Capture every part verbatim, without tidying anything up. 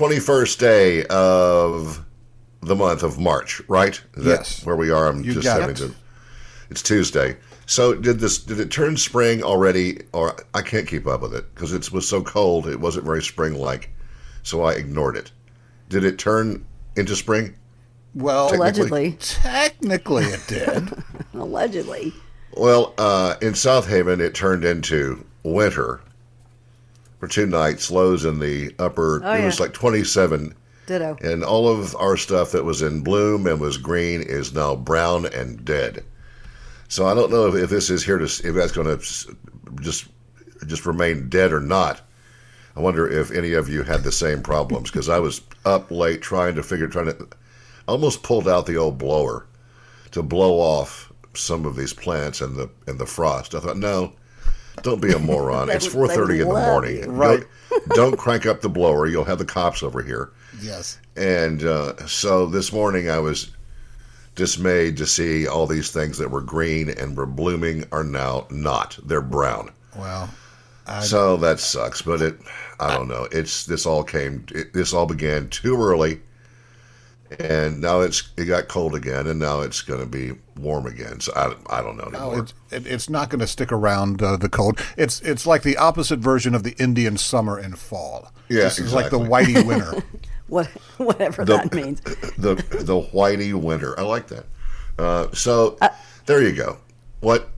twenty-first day of the month of March, right? Is yes. That where we are? I'm you just having it. to. It's Tuesday. So did this? Did it turn spring already? Or I can't keep up with it because it was so cold. It wasn't very spring-like, so I ignored it. Did it turn into spring? Well, technically? allegedly. Technically, it did. allegedly. Well, uh, in South Haven, it turned into winter for two nights. Lows in the upper. Oh, it yeah. was like twenty-seven. Ditto. And all of our stuff that was in bloom and was green is now brown and dead. So I don't know if, if this is here to, if that's going to just just remain dead or not. I wonder if any of you had the same problems, because I was up late trying to figure, trying to, almost pulled out the old blower to blow off some of these plants and the and the frost. I thought, no, don't be a moron. It's four thirty in the morning. Right. Don't, don't crank up the blower. You'll have the cops over here. Yes. And uh, so this morning I was dismayed to see all these things that were green and were blooming are now not. They're brown. Wow. I, so that sucks, but it I don't know. It's this all came it, this all began too early. And now it's it got cold again, and now it's going to be warm again. So I, I don't know anymore. No, it's, it, it's not going to stick around uh, the cold. It's it's like the opposite version of the Indian summer and fall. Yeah, this exactly. is like the whitey winter. what whatever the, that means. the the whitey winter. I like that. Uh, so I, there you go. What?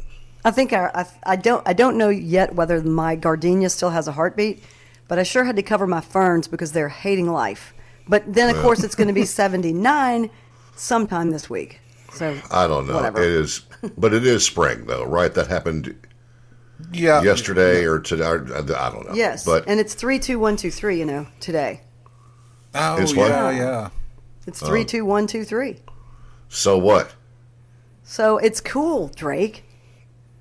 I think I, I I don't I don't know yet whether my gardenia still has a heartbeat, but I sure had to cover my ferns because they're hating life. But then, of well, course, it's going to be seventy-nine sometime this week. So I don't know. Whatever. It is, but it is spring, though, right? That happened yeah. yesterday yeah. or today. Or, I don't know. Yes, but and it's three, two, one, two, three. You know, today. Oh it's yeah, what? yeah. It's three, um, two, one, two, three. So what? So it's cool, Drake.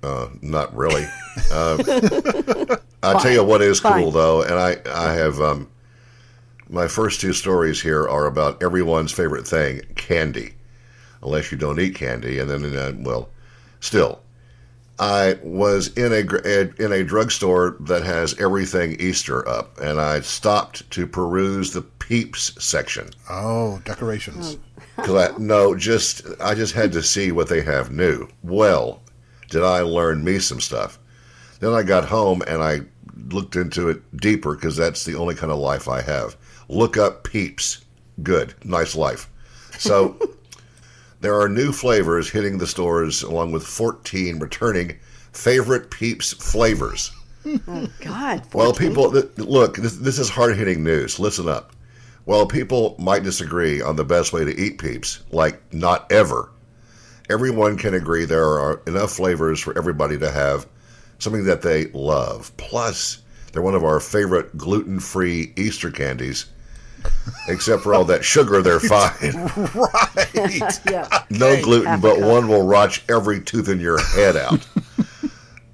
Uh, not really. uh, I'll tell you what is Fine. cool though, and I I have um. My first two stories here are about everyone's favorite thing, candy, unless you don't eat candy. And then, uh, well, still, I was in a in a drugstore that has everything Easter up, and I stopped to peruse the Peeps section. Oh, decorations! I, no, just I just had to see what they have new. Well, did I learn me some stuff? Then I got home and I looked into it deeper because that's the only kind of life I have. Look up Peeps. Good. Nice life. So there are new flavors hitting the stores along with fourteen returning favorite Peeps flavors. Oh, God. fourteen. Well, people, th- look, this, this is hard-hitting news. Listen up. While people might disagree on the best way to eat Peeps, like not ever, everyone can agree there are enough flavors for everybody to have something that they love. Plus, they're one of our favorite gluten-free Easter candies. Except for all that sugar, they're fine. Right. yeah. No okay. gluten, Africa. But one will rot every tooth in your head out.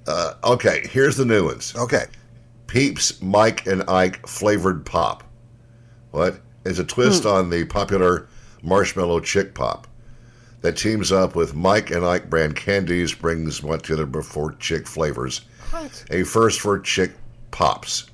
uh, okay, here's the new ones. Okay. Peeps, Mike, and Ike flavored pop. What? It's a twist mm. on the popular marshmallow chick pop that teams up with Mike and Ike brand candies, brings one together before chick flavors. What? A first for chick pops.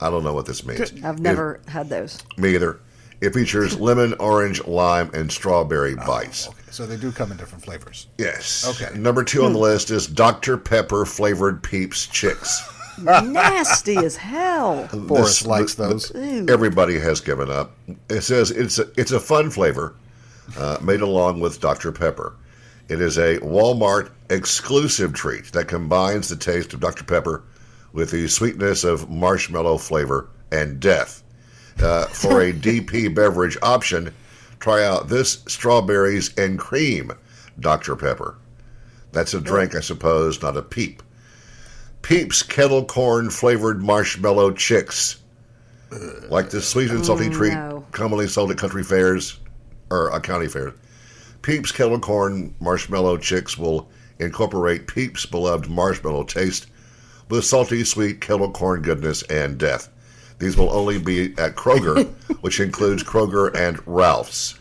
I don't know what this means. I've never it, had those. Me either. It features lemon, orange, lime, and strawberry oh, bites. Okay. So they do come in different flavors. Yes. Okay. Number two on the list is Doctor Pepper flavored Peeps Chicks. Nasty as hell. Boris likes those. Everybody has given up. It says it's a, it's a fun flavor uh, made along with Doctor Pepper. It is a Walmart exclusive treat that combines the taste of Doctor Pepper with the sweetness of marshmallow flavor and death. Uh, for a D P beverage option, try out this strawberries and cream Doctor Pepper. That's a drink, I suppose, not a peep. Peeps kettle corn flavored marshmallow chicks. Like the sweet and salty oh, treat no. commonly sold at country fairs or uh, county fairs. Peeps kettle corn marshmallow chicks will incorporate Peeps' beloved marshmallow taste with salty, sweet, kettle corn goodness, and death. These will only be at Kroger, which includes Kroger and Ralph's.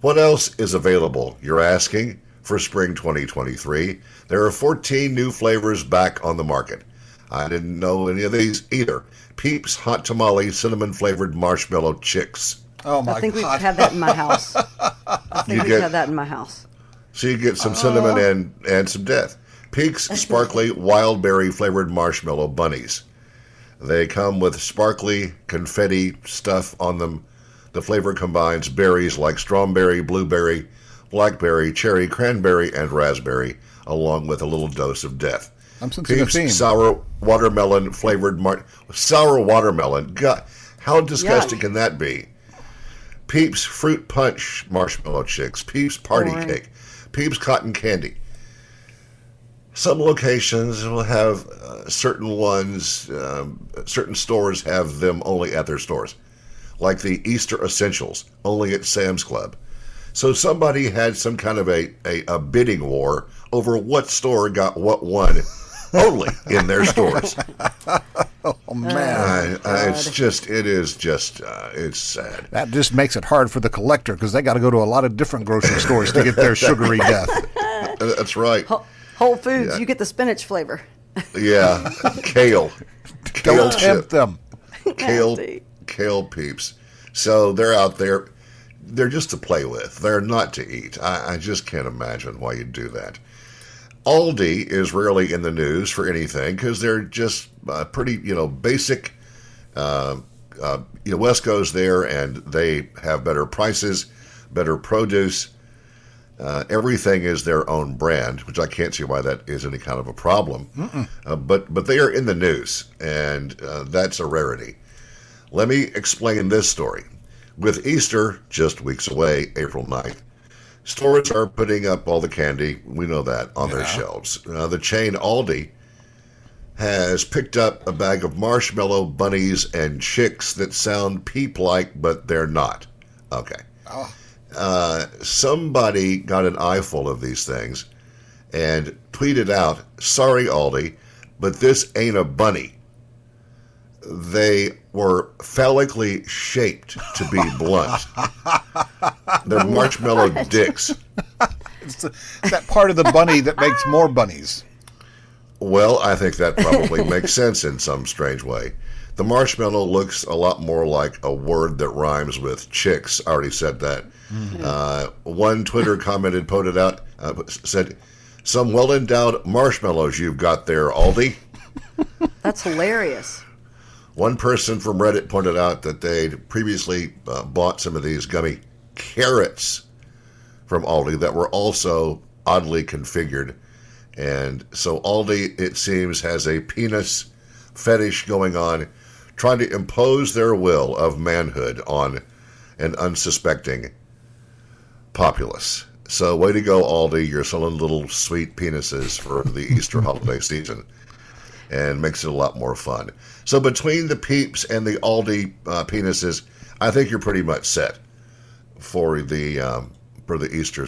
What else is available, you're asking, for spring twenty twenty-three? There are fourteen new flavors back on the market. I didn't know any of these either. Peeps Hot Tamale Cinnamon Flavored Marshmallow Chicks. Oh, my God. I think God. we've had that in my house. I think you we've get, had that in my house. So you get some cinnamon oh. and, and some death. Peaks Sparkly Wild Berry Flavored Marshmallow Bunnies. They come with sparkly confetti stuff on them. The flavor combines berries like strawberry, blueberry, blackberry, cherry, cranberry, and raspberry, along with a little dose of death. I'm sensing a theme. Sour watermelon flavored mar- sour watermelon. God, how disgusting Yuck. can that be? Peeps Fruit Punch Marshmallow Chicks. Peeps Party Boy. Cake. Peeps Cotton Candy. Some locations will have uh, certain ones, um, certain stores have them only at their stores, like the Easter Essentials, only at Sam's Club. So somebody had some kind of a, a, a bidding war over what store got what one only in their stores. Oh, man. I, I, it's just, it is just, uh, it's sad. That just makes it hard for the collector because they got to go to a lot of different grocery stores to get their sugary death. That's right. Ho- Whole Foods, yeah. You get the spinach flavor. Yeah, kale. Kale Don't chip. tempt them. Kale, kale peeps. So they're out there. They're just to play with. They're not to eat. I, I just can't imagine why you'd do that. Aldi is rarely in the news for anything because they're just uh, pretty, you know, basic. Uh, uh, you know, Wesco's there, and they have better prices, better produce. Uh, everything is their own brand, which I can't see why that is any kind of a problem. Uh, but but they are in the news, and uh, that's a rarity. Let me explain this story. With Easter just weeks away, April ninth, stores are putting up all the candy, we know that, on yeah. their shelves. Uh, the chain Aldi has picked up a bag of marshmallow bunnies and chicks that sound peep-like, but they're not. Okay. Oh. Uh, somebody got an eyeful of these things and tweeted out, "Sorry, Aldi, but this ain't a bunny." They were phallically shaped, to be blunt. They're marshmallow what? dicks. It's the, that part of the bunny that makes more bunnies. Well, I think that probably makes sense in some strange way. The marshmallow looks a lot more like a word that rhymes with chicks. I already said that. Mm-hmm. Uh, one Twitter commented, pointed out, uh, said, "Some well-endowed marshmallows you've got there, Aldi." That's hilarious. One person from Reddit pointed out that they'd previously uh, bought some of these gummy carrots from Aldi that were also oddly configured. And so Aldi, it seems, has a penis fetish going on, trying to impose their will of manhood on an unsuspecting populace. So way to go, Aldi. You're selling little sweet penises for the Easter holiday season, and makes it a lot more fun. So between the peeps and the Aldi uh, penises, I think you're pretty much set for the um, for the Easter.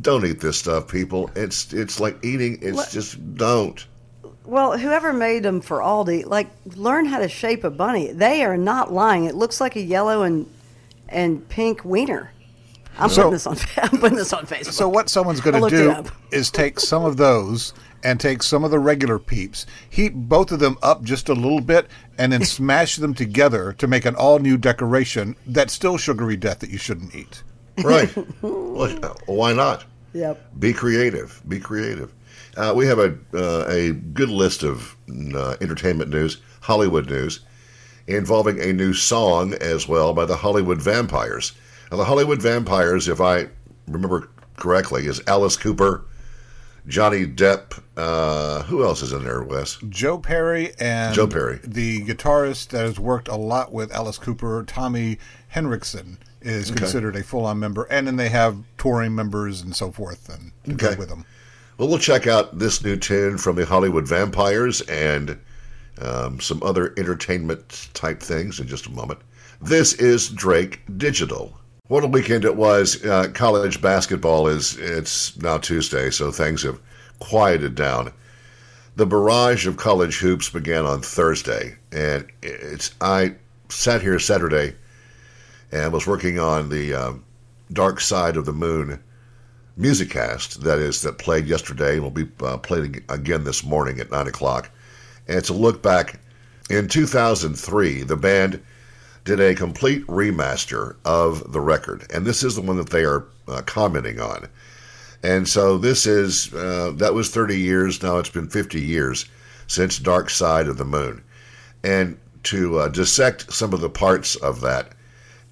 Don't eat this stuff, people. It's it's like eating. It's what? Just don't. Well, whoever made them for Aldi, like, learn how to shape a bunny. They are not lying. It looks like a yellow and and pink wiener. I'm, so, putting, this on, I'm putting this on Facebook. So what someone's going to do is take some of those and take some of the regular peeps, heat both of them up just a little bit, and then smash them together to make an all-new decoration that's still sugary death that you shouldn't eat. Right. Well, why not? Yep. Be creative. Be creative. Uh, we have a uh, a good list of uh, entertainment news, Hollywood news, involving a new song as well by the Hollywood Vampires. Now, the Hollywood Vampires, if I remember correctly, is Alice Cooper, Johnny Depp. Uh, who else is in there, Wes? Joe Perry and Joe Perry, the guitarist that has worked a lot with Alice Cooper, Tommy Henriksel, is okay. considered a full-on member. And then they have touring members and so forth and to okay. go with them. Well, we'll check out this new tune from the Hollywood Vampires and um, some other entertainment-type things in just a moment. This is Drake Digital. What a weekend it was. Uh, college basketball is it's now Tuesday, so things have quieted down. The barrage of college hoops began on Thursday, and it's I sat here Saturday and was working on the um, Dark Side of the Moon music cast that is that played yesterday and will be uh, played again this morning at nine o'clock, and it's a look back. In two thousand three, the band did a complete remaster of the record, and this is the one that they are uh, commenting on. And so this is, uh, that was thirty years, now it's been fifty years since Dark Side of the Moon. And to uh, dissect some of the parts of that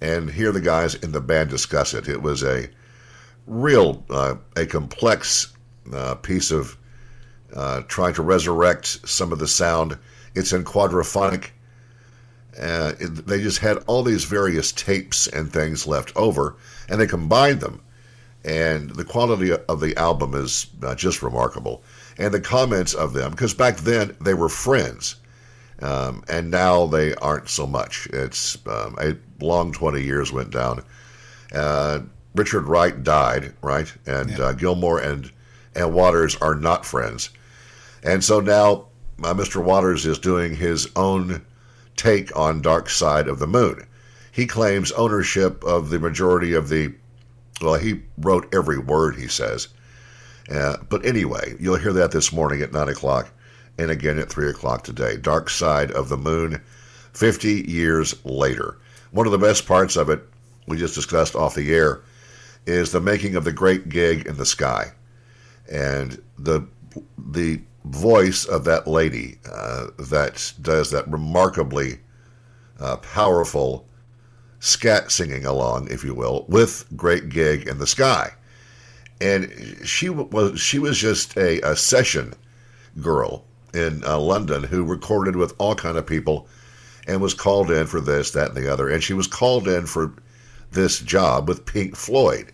and hear the guys in the band discuss it, it was a real, uh, a complex uh, piece of uh, trying to resurrect some of the sound. It's in quadraphonic. Uh, it, they just had all these various tapes and things left over, and they combined them. And the quality of the album is uh, just remarkable. And the comments of them, because back then they were friends, um, and now they aren't so much. It's um, a long twenty years went down. Uh, Richard Wright died, right? And yeah. uh, Gilmour and, and Waters are not friends. And so now uh, Mister Waters is doing his own take on Dark Side of the Moon. He claims ownership of the majority of the, well, he wrote every word, he says. Uh, but anyway, you'll hear that this morning at nine o'clock and again at three o'clock today. Dark Side of the Moon, fifty years later. One of the best parts of it, we just discussed off the air, is the making of The Great Gig in the Sky. And the the voice of that lady uh, that does that remarkably uh, powerful scat singing along, if you will, with Great Gig in the Sky. And she was she was just a, a session girl in uh, London who recorded with all kind of people and was called in for this, that, and the other. And she was called in for this job with Pink Floyd.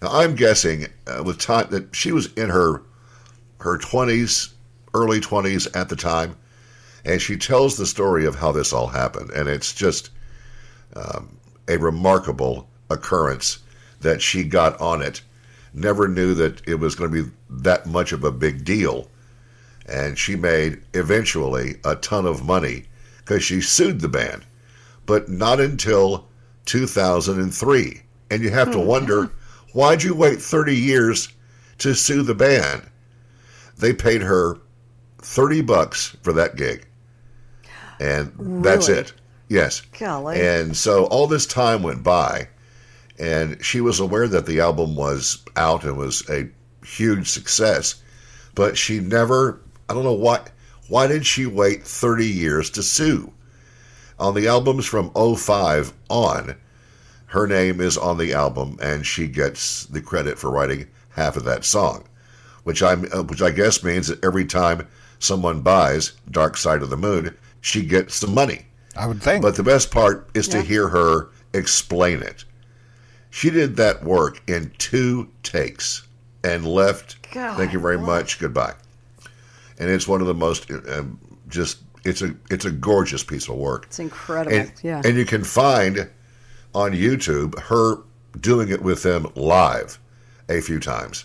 Now, I'm guessing uh, with time that she was in her her twenties, early twenties at the time, and she tells the story of how this all happened. And it's just... Um, a remarkable occurrence that she got on it. Never knew that it was going to be that much of a big deal. And she made, eventually, a ton of money because she sued the band. But not until two thousand three. And you have mm-hmm. to wonder, why'd you wait thirty years to sue the band? They paid her thirty bucks for that gig. And really? That's it. Yes. Golly. And so all this time went by, and she was aware that the album was out and was a huge success, but she never, I don't know why, why did she wait thirty years to sue? On the albums from oh five on, her name is on the album, and she gets the credit for writing half of that song, which I which I guess means that every time someone buys Dark Side of the Moon, she gets some money. I would think. But the best part is yeah. to hear her explain it. She did that work in two takes and left. God, thank you very what? much. Goodbye. And it's one of the most um, just it's a it's a gorgeous piece of work. It's incredible. And, yeah. And you can find on YouTube her doing it with them live a few times.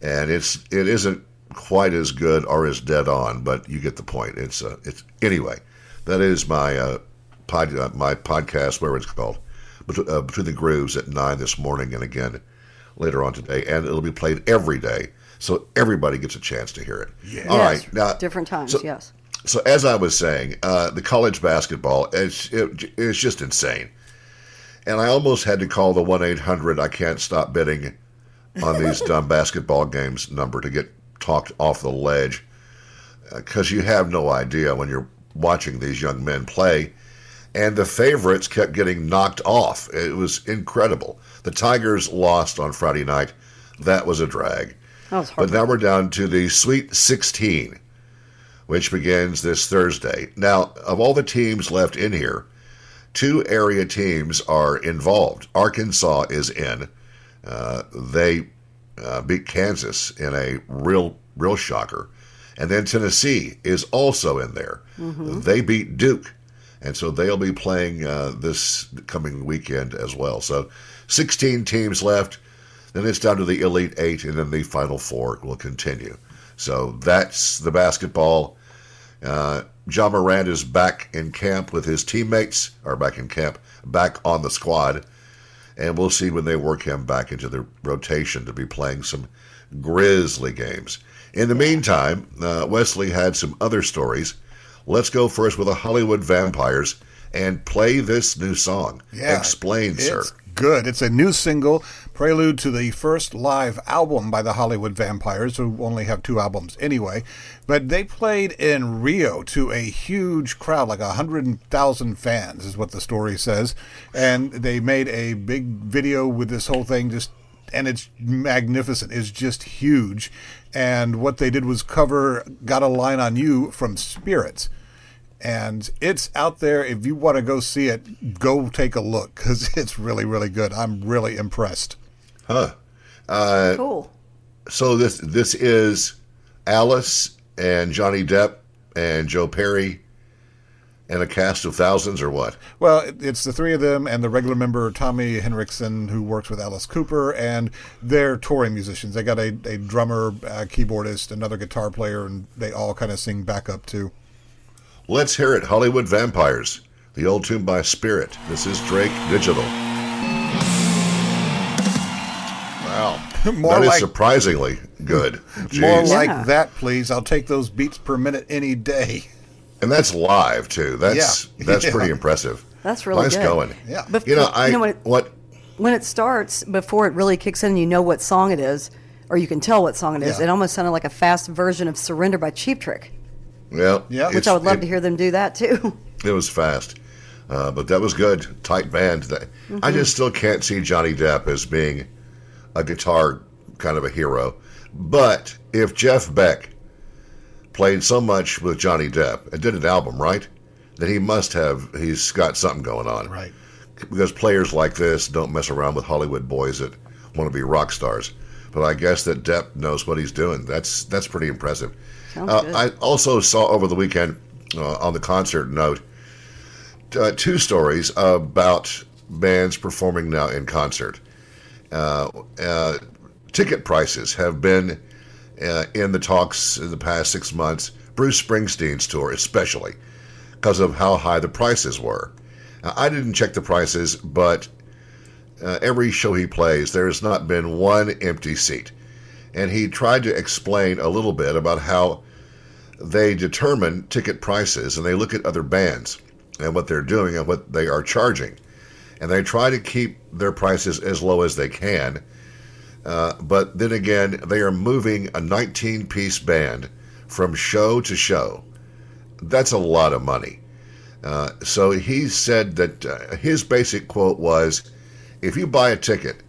And it's it isn't quite as good or as dead on, but you get the point. It's uh, it's anyway. That is my uh, pod, uh, my podcast, whatever it's called, between, uh, between the Grooves at nine this morning and again later on today. And it'll be played every day, so everybody gets a chance to hear it. Yes. All right, now different times, so, yes. So as I was saying, uh, the college basketball, it's, it, it's just insane. And I almost had to call the one eight hundred I can't stop betting on these dumb basketball games number to get talked off the ledge, because uh, you have no idea when you're watching these young men play, and the favorites kept getting knocked off. It was incredible. The Tigers lost on Friday night. That was a drag. That was hard. But now we're down to the Sweet sixteen, which begins this Thursday. Now, of all the teams left in here, two area teams are involved. Arkansas is in. Uh, they uh, beat Kansas in a real, real shocker. And then Tennessee is also in there. Mm-hmm. They beat Duke. And so they'll be playing uh, this coming weekend as well. So sixteen teams left. Then it's down to the Elite Eight, and then the Final Four will continue. So that's the basketball. Uh, John Morant is back in camp with his teammates, or back in camp, back on the squad. And we'll see when they work him back into the rotation to be playing some Grizzly games. In the meantime, uh, Wesley had some other stories. Let's go first with the Hollywood Vampires and play this new song. Yeah, Explain, it's sir. Good. It's a new single, prelude to the first live album by the Hollywood Vampires, who only have two albums anyway. But they played in Rio to a huge crowd, like one hundred thousand fans is what the story says. And they made a big video with this whole thing, just and it's magnificent. It's just huge. And what they did was cover Got a Line on You from Spirit. And it's out there. If you want to go see it, go take a look, because it's really, really good. I'm really impressed. Huh. Uh, cool. So this this is Alice and Johnny Depp and Joe Perry and a cast of thousands, or what? Well, it's the three of them and the regular member, Tommy Henriksel, who works with Alice Cooper, and they're touring musicians. They got a, a drummer, a keyboardist, another guitar player, and they all kind of sing backup, too. Let's hear it, Hollywood Vampires, the old tune by Spirit. This is Drake Digital. Wow. More that like, is surprisingly good. Jeez. More like yeah. that, please. I'll take those beats per minute any day. And that's live, too. That's yeah. that's yeah. pretty impressive. That's really nice good. Nice going. Yeah. Before, you know, I, you know when, it, what? when it starts, before it really kicks in, you know what song it is, or you can tell what song it is. Yeah. It almost sounded like a fast version of Surrender by Cheap Trick. Yeah, yep. Which I would love it, to hear them do that too. It was fast, uh, but that was good. Tight band. Mm-hmm. I just still can't see Johnny Depp as being a guitar kind of a hero. But if Jeff Beck played so much with Johnny Depp and did an album, right, then he must have, he's got something going on. Right. Because players like this don't mess around with Hollywood boys that want to be rock stars. But I guess that Depp knows what he's doing. That's, that's pretty impressive. Uh, I also saw over the weekend uh, on the concert note uh, two stories about bands performing now in concert. Uh, uh, ticket prices have been uh, in the talks in the past six months, Bruce Springsteen's tour especially, because of how high the prices were. Now, I didn't check the prices, but uh, every show he plays, there has not been one empty seat. And he tried to explain a little bit about how they determine ticket prices and they look at other bands and what they're doing and what they are charging. And they try to keep their prices as low as they can. Uh, but then again, they are moving a nineteen-piece band from show to show. That's a lot of money. Uh, so he said that uh, his basic quote was, if you buy a ticket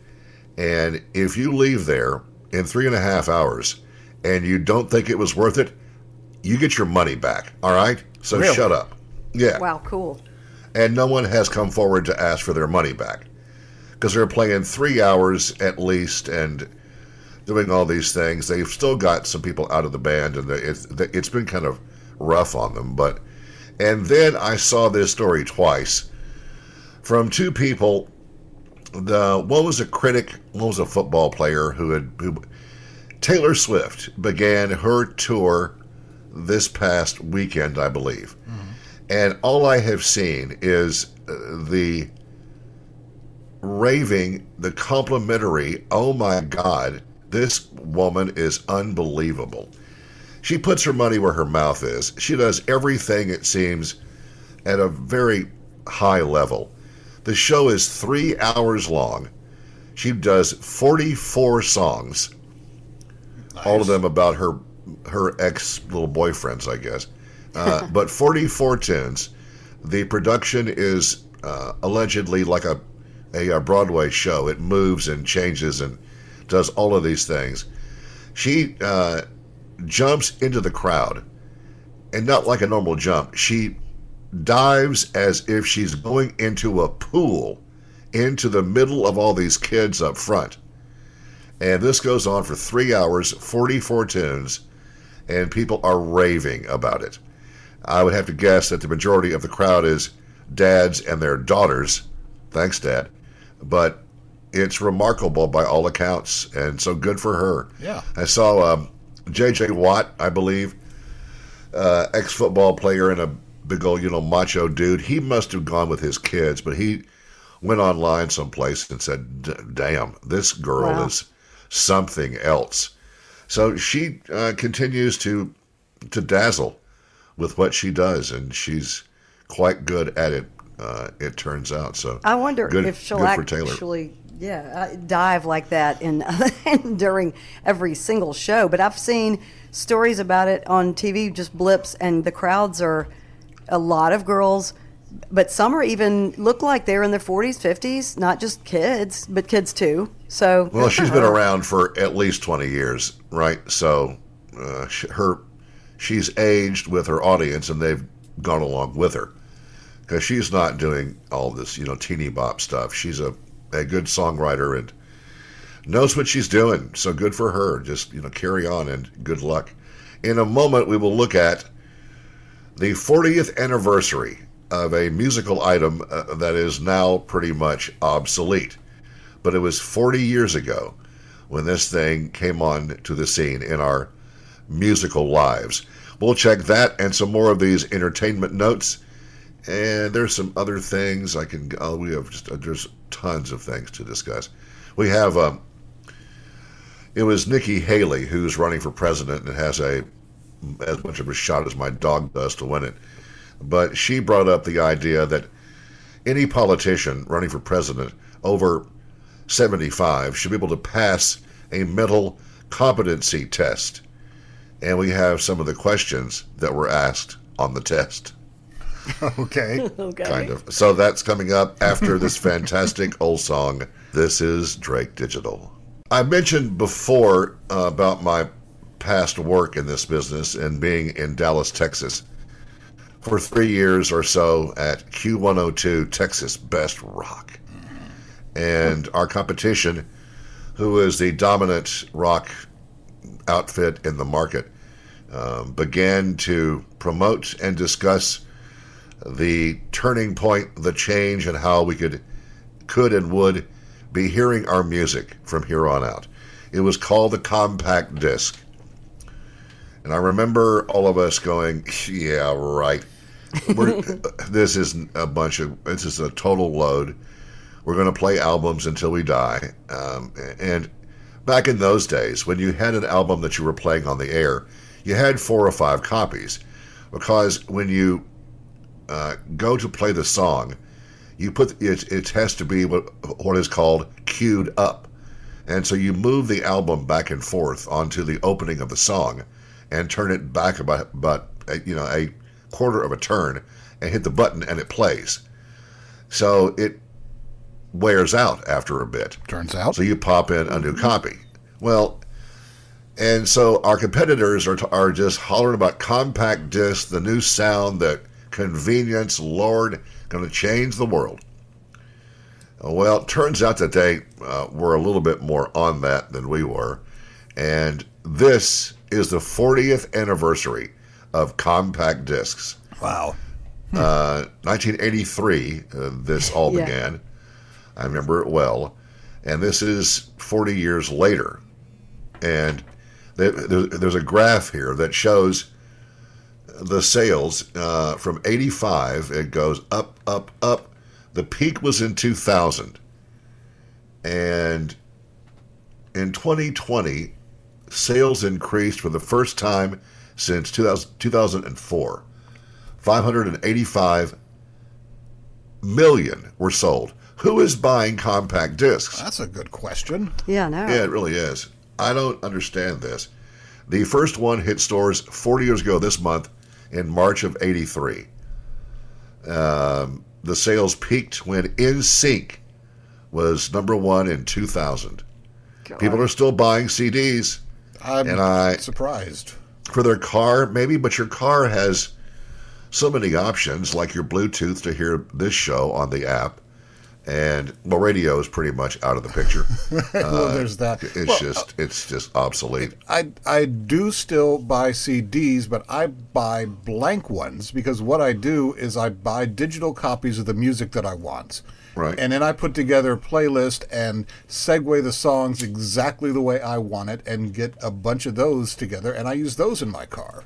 and if you leave there in three and a half hours, and you don't think it was worth it, you get your money back, all right? So really? Shut up. Yeah. Wow, cool. And no one has come forward to ask for their money back, because they're playing three hours at least and doing all these things. They've still got some people out of the band, and it's, it's been kind of rough on them. But and then I saw this story twice from two people. The one was a critic, one was a football player who had. Who, Taylor Swift began her tour this past weekend, I believe, mm-hmm. and all I have seen is the raving, the complimentary. Oh my God, this woman is unbelievable. She puts her money where her mouth is. She does everything, it seems, at a very high level. The show is three hours long. She does forty-four songs. Nice. All of them about her her ex little boyfriends, I guess. Uh, but forty-four tunes. The production is uh, allegedly like a, a a Broadway show. It moves and changes and does all of these things. She uh, jumps into the crowd, and not like a normal jump. She dives as if she's going into a pool into the middle of all these kids up front. And this goes on for three hours, forty-four tunes, and people are raving about it. I would have to guess that the majority of the crowd is dads and their daughters. Thanks, Dad. But it's remarkable by all accounts, and so good for her. Yeah. I saw um, J J Watt, I believe, uh, ex-football player in a big old, you know, macho dude. He must have gone with his kids, but he went online someplace and said, damn, this girl wow. is something else. So she uh, continues to to dazzle with what she does, and she's quite good at it. Uh, it turns out. So I wonder good, if she'll actually, yeah, dive like that in during every single show. But I've seen stories about it on T V, just blips, and the crowds are a lot of girls, but some are even look like they're in their forties, fifties, not just kids, but kids too. So well, she's been around for at least twenty years, right? So uh, her she's aged with her audience, and they've gone along with her. Because she's not doing all this, you know, teeny bop stuff. She's a, a good songwriter and knows what she's doing. So good for her. Just, you know, carry on and good luck. In a moment, we will look at the fortieth anniversary of a musical item uh, that is now pretty much obsolete. But it was forty years ago when this thing came on to the scene in our musical lives. We'll check that and some more of these entertainment notes. And there's some other things I can. Oh, we have just there's tons of things to discuss. We have. Um, it was Nikki Haley who's running for president and has a as much of a shot as my dog does to win it. But she brought up the idea that any politician running for president over seventy-five should be able to pass a mental competency test. And we have some of the questions that were asked on the test. Okay. okay. Kind of. So that's coming up after this fantastic old song. This is Drake Digital. I mentioned before uh, about my past work in this business and being in Dallas, Texas for three years or so at Q one oh two Texas Best Rock. And our competition, who is the dominant rock outfit in the market, um, began to promote and discuss the turning point, the change, and how we could, could and would be hearing our music from here on out. It was called the compact disc. And I remember all of us going, yeah, right. We're, this is a bunch of, this is a total load. We're going to play albums until we die. Um, and back in those days, when you had an album that you were playing on the air, you had four or five copies. Because when you Uh, go to play the song, you put it, it has to be what, what is called queued up. And so you move the album back and forth onto the opening of the song and turn it back about, about you know, a quarter of a turn and hit the button and it plays. So it wears out after a bit. Turns out. So you pop in a new copy. Well, and so our competitors are, are just hollering about compact discs, the new sound that convenience, Lord, going to change the world. Well, it turns out that they uh, were a little bit more on that than we were. And this is the fortieth anniversary of compact discs. Wow. Uh, nineteen eighty-three, uh, this all yeah. began. I remember it well. And this is forty years later. And there's a graph here that shows the sales uh, from eighty-five, it goes up, up, up. The peak was in two thousand. And in twenty twenty, sales increased for the first time since two thousand, two thousand four. five hundred eighty-five million were sold. Who is buying compact discs? That's a good question. Yeah, no. Yeah, it really is. I don't understand this. The first one hit stores forty years ago this month, in March of eighty-three. Um, the sales peaked when N Sync was number one in two thousand. God. People are still buying C Ds. I'm and I, surprised. For their car, maybe, but your car has so many options, like your Bluetooth to hear this show on the app. And, well, radio is pretty much out of the picture. Well, uh, there's that. It's well, just it's just obsolete. I, I do still buy C Ds, but I buy blank ones because what I do is I buy digital copies of the music that I want. Right. And then I put together a playlist and segue the songs exactly the way I want it and get a bunch of those together, and I use those in my car.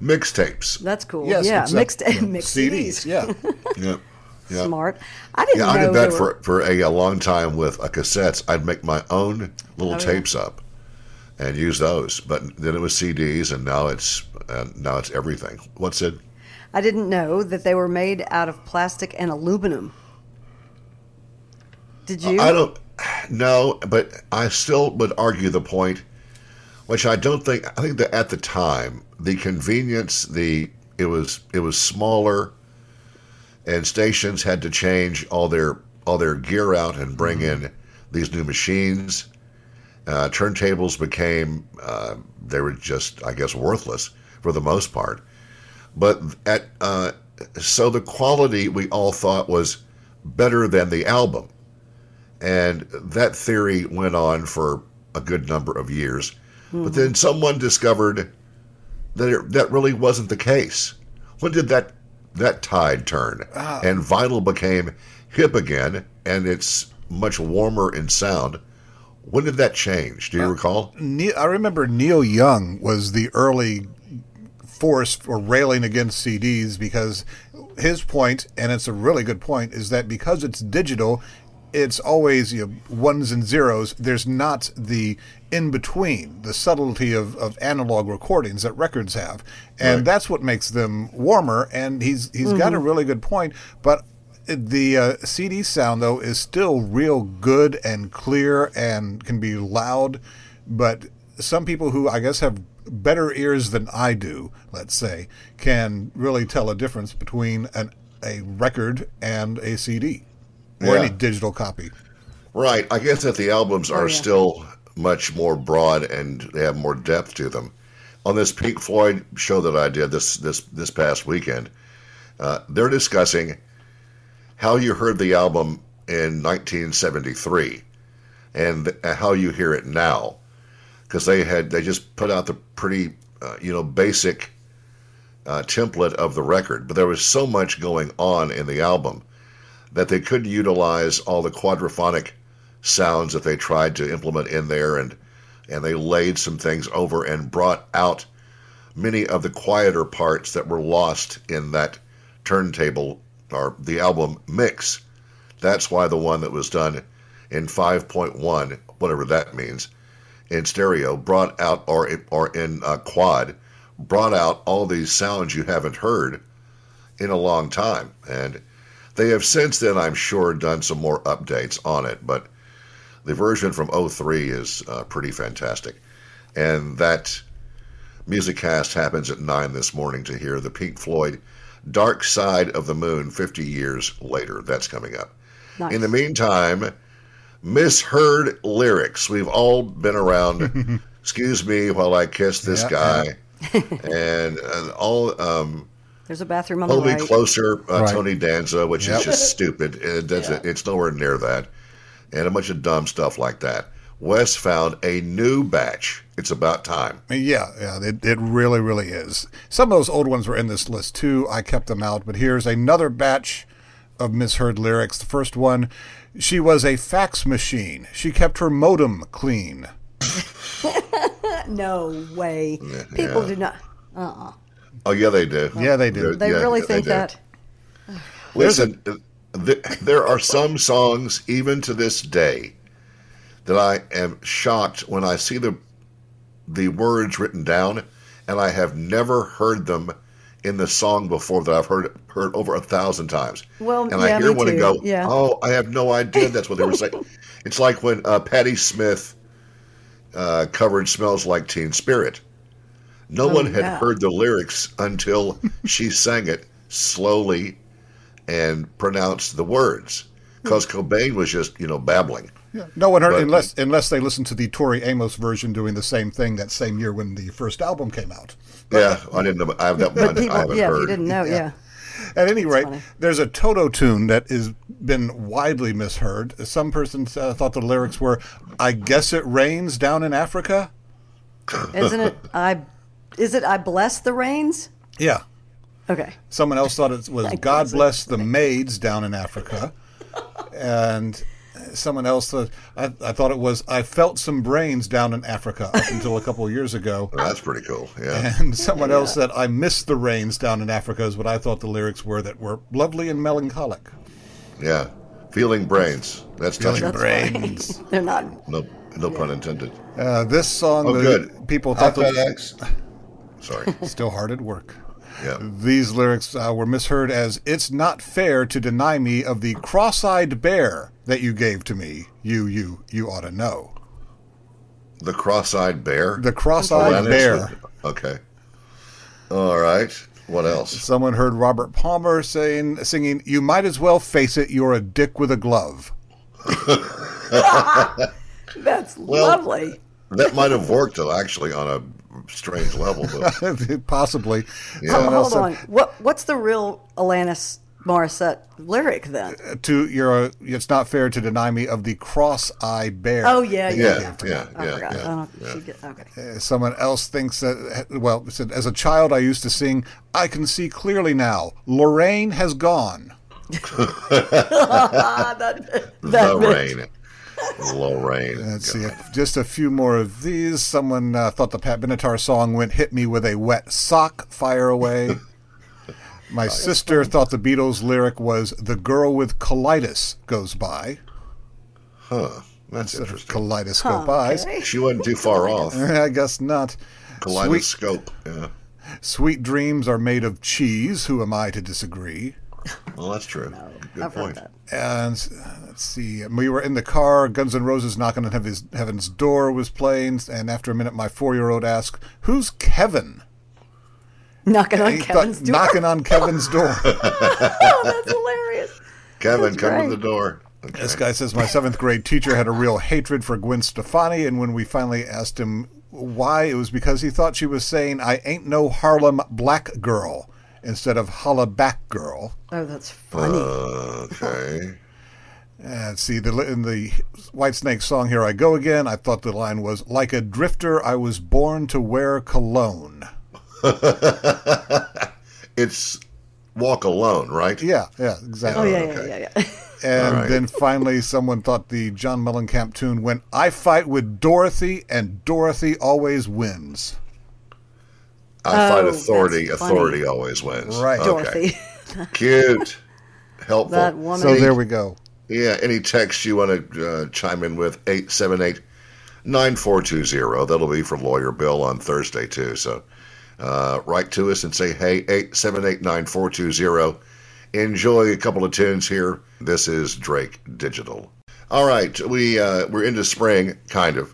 Mixtapes. That's cool. Yes, yeah, mixed, you know, mixed C Ds. C Ds. Yeah. yeah. Yeah. Smart. I didn't. Yeah, I did that were... for for a, a long time with a cassettes. I'd make my own little oh, tapes yeah. up, and use those. But then it was C Ds, and now it's and now it's everything. What's it? I didn't know that they were made out of plastic and aluminum. Did you? I don't. No, but I still would argue the point, which I don't think. I think that at the time, the convenience, the it was it was smaller, and stations had to change all their all their gear out and bring in these new machines. Uh, turntables became uh, they were just, I guess, worthless for the most part. But at uh, so the quality we all thought was better than the album. And that theory went on for a good number of years. Mm-hmm. But then someone discovered that it, that really wasn't the case. When did that that tide turn? Uh, and vinyl became hip again, and it's much warmer in sound. When did that change? Do you uh, recall? Neil, I remember Neil Young was the early force for railing against C Ds, because his point, and it's a really good point, is that because it's digital, it's always, you know, ones and zeros. There's not the in-between, the subtlety of, of analog recordings that records have. And right. That's what makes them warmer, and he's he's mm-hmm. got a really good point. But the uh, C D sound, though, is still real good and clear and can be loud. But some people who, I guess, have better ears than I do, let's say, can really tell a difference between an, a record and a C D. Or yeah. any digital copy. Right. I guess that the albums are oh, yeah. still much more broad, and they have more depth to them. On this Pink Floyd show that I did this this, this past weekend, uh, they're discussing how you heard the album in nineteen seventy-three and how you hear it now. Because they had they just put out the pretty uh, you know basic uh, template of the record. But there was so much going on in the album that they couldn't utilize all the quadraphonic sounds that they tried to implement in there, and and they laid some things over and brought out many of the quieter parts that were lost in that turntable or the album mix. That's why the one that was done in five point one, whatever that means, in stereo, brought out, or, or in a quad, brought out all these sounds you haven't heard in a long time. And they have since then, I'm sure, done some more updates on it, but the version from oh three is uh, pretty fantastic. And that music cast happens at nine this morning to hear the Pink Floyd Dark Side of the Moon fifty years later. That's coming up. Nice. In the meantime, misheard lyrics. We've all been around, excuse me while I kiss this yep. guy, and, and all... Um, There's a bathroom on the right. Hold Me Closer, uh, right. Tony Danza, which yep. is just stupid. It does, yeah. It's nowhere near that. And a bunch of dumb stuff like that. Wes found a new batch. It's about time. Yeah, yeah, it, it really, really is. Some of those old ones were in this list, too. I kept them out. But here's another batch of misheard lyrics. The first one, she was a fax machine. She kept her modem clean. No way. Yeah. People do not. Uh-uh. Oh, yeah, they do. Yeah, they do. They yeah, really yeah, think they that. Listen, there are some songs, even to this day, that I am shocked when I see the the words written down, and I have never heard them in the song before, that I've heard heard over a thousand times. Well, and I yeah, hear one and go, yeah. oh, I have no idea that's what they were saying. It's like when uh, Patti Smith uh, covered Smells Like Teen Spirit. No oh, one had yeah. heard the lyrics until she sang it slowly and pronounced the words, because Cobain was just, you know, babbling. Yeah. No one heard but, unless unless they listened to the Tori Amos version doing the same thing that same year when the first album came out. But, yeah, I didn't know. I have that one. People, I haven't yeah, heard. Yeah, you didn't know. Yeah. yeah. At any That's rate, funny. There's a Toto tune that has been widely misheard. Some person uh, thought the lyrics were, "I guess it rains down in Africa." Isn't it? I. Is it I bless the rains? Yeah. Okay. Someone else thought it was I God bless it. the maids down in Africa. And someone else thought, I, I thought it was I felt some brains down in Africa up until a couple of years ago. Well, that's pretty cool. Yeah. And someone yeah. else said I missed the rains down in Africa is what I thought the lyrics were that were lovely and melancholic. Yeah. Feeling brains. That's Feeling touching that's brains. They're not. No, no yeah. pun intended. Uh, this song. Oh, good. People thought that. Sorry. Still hard at work. Yeah. These lyrics uh, were misheard as "It's not fair to deny me of the cross-eyed bear that you gave to me. You, you, you ought to know." The cross-eyed bear. The cross-eyed oh, bear. Is, okay. All right. What else? Someone heard Robert Palmer saying, singing, "You might as well face it. You're a dick with a glove." That's well, lovely. That might have worked though, actually, on a strange level, but possibly. Yeah. Oh, hold on. What what's the real Alanis Morissette lyric then? Uh, to your, uh, it's not fair to deny me of the cross-eyed bear. Oh yeah, yeah, yeah, yeah. yeah, yeah, yeah, yeah. She gets, okay. Uh, someone else thinks that. Well, it said, as a child, I used to sing. I can see clearly now. Lorraine has gone. that, that Lorraine. Bit. Lorraine. Let's God. see, just a few more of these. Someone uh, thought the Pat Benatar song went "Hit Me With a Wet Sock, Fire Away." My oh, sister thought the Beatles lyric was "The girl with colitis goes by." Huh, that's Instead interesting. Colitis huh, go by. Okay. She wasn't too far off. I guess not. Kaleidoscope, Sweet, yeah. Sweet dreams are made of cheese. Who am I to disagree? Well, that's true. No, Good I've point. Heard that. And uh, let's see. We were in the car. Guns N' Roses "Knocking on Heaven's, Heaven's Door" was playing. And after a minute, my four-year-old asked, "Who's Kevin?" Knocking and on Kevin's thought, door. Knocking on Kevin's door. Oh, that's hilarious. Kevin, that's come right. to the door. Okay. This guy says, my seventh grade teacher had a real hatred for Gwen Stefani. And when we finally asked him why, it was because he thought she was saying, "I ain't no Harlem black girl," instead of "holla back girl." Oh, that's funny. Uh, okay. Let's see. The, in the Whitesnake song, "Here I Go Again," I thought the line was, "Like a drifter, I was born to wear cologne." It's "Walk Alone," right? Yeah, yeah, exactly. Oh, yeah, okay. yeah, yeah, yeah. And right. then finally, someone thought the John Mellencamp tune went, "I fight with Dorothy, and Dorothy always wins." I fight oh, authority. Authority always wins. Right. Okay. Dorothy. Cute. Helpful. That woman. So there we go. Yeah. Any text you want to uh, chime in with, eight seven eight, nine four two zero. That'll be from Lawyer Bill on Thursday, too. So uh, write to us and say, hey, eight seven eight, nine four two zero. Enjoy a couple of tunes here. This is Drake Digital. All right. We, uh, we're into spring, kind of.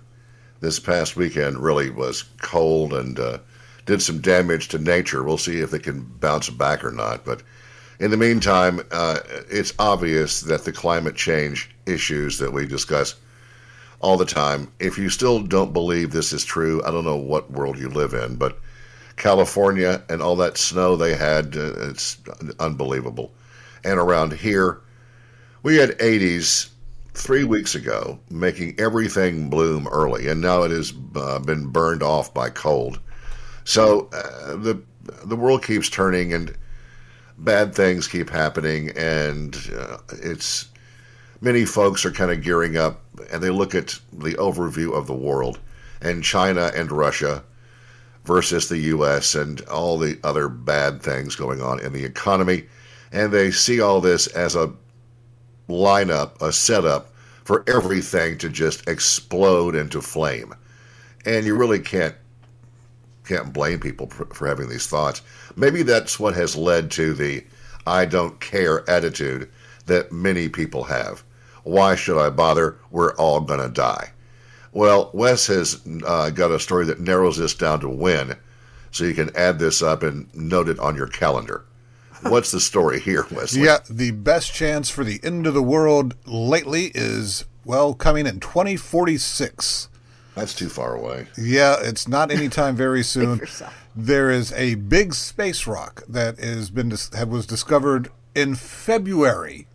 This past weekend really was cold and... Uh, did some damage to nature. We'll see if they can bounce back or not. But in the meantime, uh, it's obvious that the climate change issues that we discuss all the time, if you still don't believe this is true, I don't know what world you live in, but California and all that snow they had, uh, it's unbelievable. And around here, we had eighties three weeks ago, making everything bloom early, and now it has uh, been burned off by cold. So uh, the the world keeps turning and bad things keep happening, and uh, it's many folks are kind of gearing up, and they look at the overview of the world and China and Russia versus the U S and all the other bad things going on in the economy, and they see all this as a lineup, a setup for everything to just explode into flame. And you really can't can't blame people for having these thoughts. Maybe that's what has led to the I don't care attitude that many people have. Why should I bother? We're all going to die. Well, Wes has uh, got a story that narrows this down to when, so you can add this up and note it on your calendar. What's the story here, Wesley? Yeah, the best chance for the end of the world lately is, well, coming in twenty forty-six. That's too far away. Yeah, it's not anytime very soon. There is a big space rock that has been dis- was discovered in February,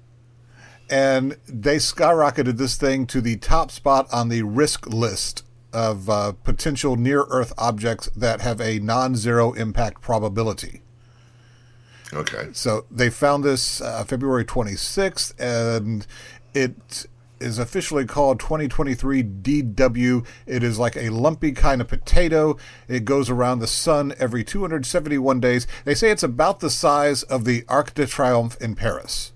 and they skyrocketed this thing to the top spot on the risk list of uh, potential near-Earth objects that have a non-zero impact probability. Okay. So they found this uh, February twenty-sixth, and it is officially called twenty twenty-three D W. It is like a lumpy kind of potato. It goes around the sun every two hundred seventy-one days. They say it's about the size of the Arc de Triomphe in Paris.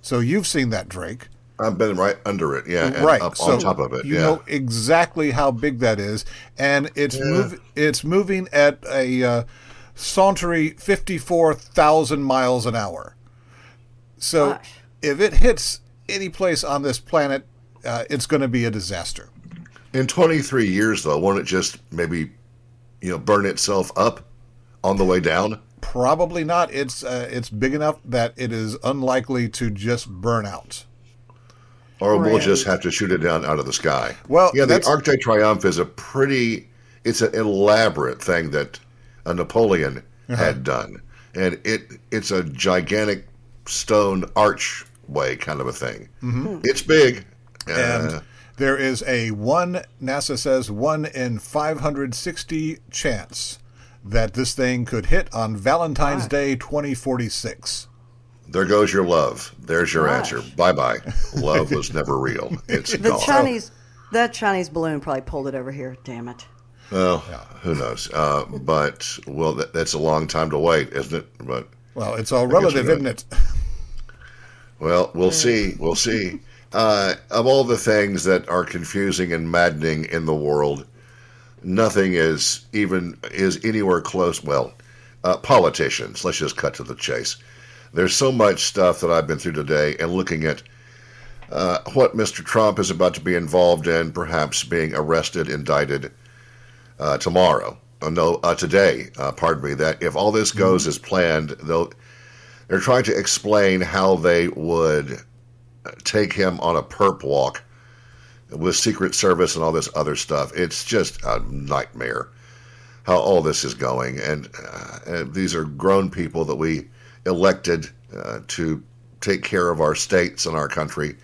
So you've seen that, Drake. I've been right under it, yeah, and right up so on top of it. You yeah. know exactly how big that is, and it's yeah. move, it's moving at a uh, sauntery fifty-four thousand miles an hour. So Gosh. if it hits any place on this planet, uh, it's going to be a disaster. In twenty-three years, though, won't it just maybe, you know, burn itself up on the way down? Probably not. It's uh, it's big enough that it is unlikely to just burn out. Or right. we'll just have to shoot it down out of the sky. Well, yeah, the Arc de Triomphe is a pretty, it's an elaborate thing that a Napoleon uh-huh. had done. And it it's a gigantic stone archway kind of a thing. Mm-hmm. It's big. And uh, there is a one, NASA says, one in five hundred sixty chance that this thing could hit on Valentine's God. Day twenty forty-six. There goes your love. There's your Gosh. answer. Bye-bye. Love was never real. It's the gone. Chinese, that Chinese balloon probably pulled it over here. Damn it. Well, yeah. who knows? Uh, but, well, that, that's a long time to wait, isn't it? But Well, it's all relative, isn't it? Well, we'll see. We'll see. Uh, of all the things that are confusing and maddening in the world, nothing is even is anywhere close. Well, uh, politicians. Let's just cut to the chase. There's so much stuff that I've been through today and looking at uh, what Mister Trump is about to be involved in, perhaps being arrested, indicted uh, tomorrow. Uh, no, uh, today, uh, pardon me, that if all this goes mm-hmm. as planned, they'll, they're trying to explain how they would take him on a perp walk with Secret Service and all this other stuff. It's just a nightmare how all this is going. And, uh, and these are grown people that we elected uh, to take care of our states and our country,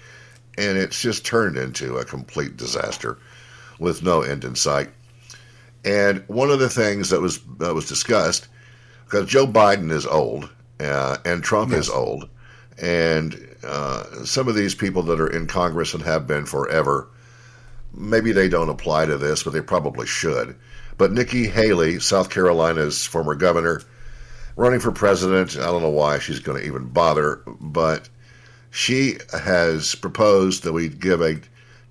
and it's just turned into a complete disaster with no end in sight. And one of the things that was that was discussed, because Joe Biden is old uh, and Trump yes. is old, and uh, some of these people that are in Congress and have been forever, maybe they don't apply to this, but they probably should. But Nikki Haley, South Carolina's former governor, running for president, I don't know why she's going to even bother, but she has proposed that we give a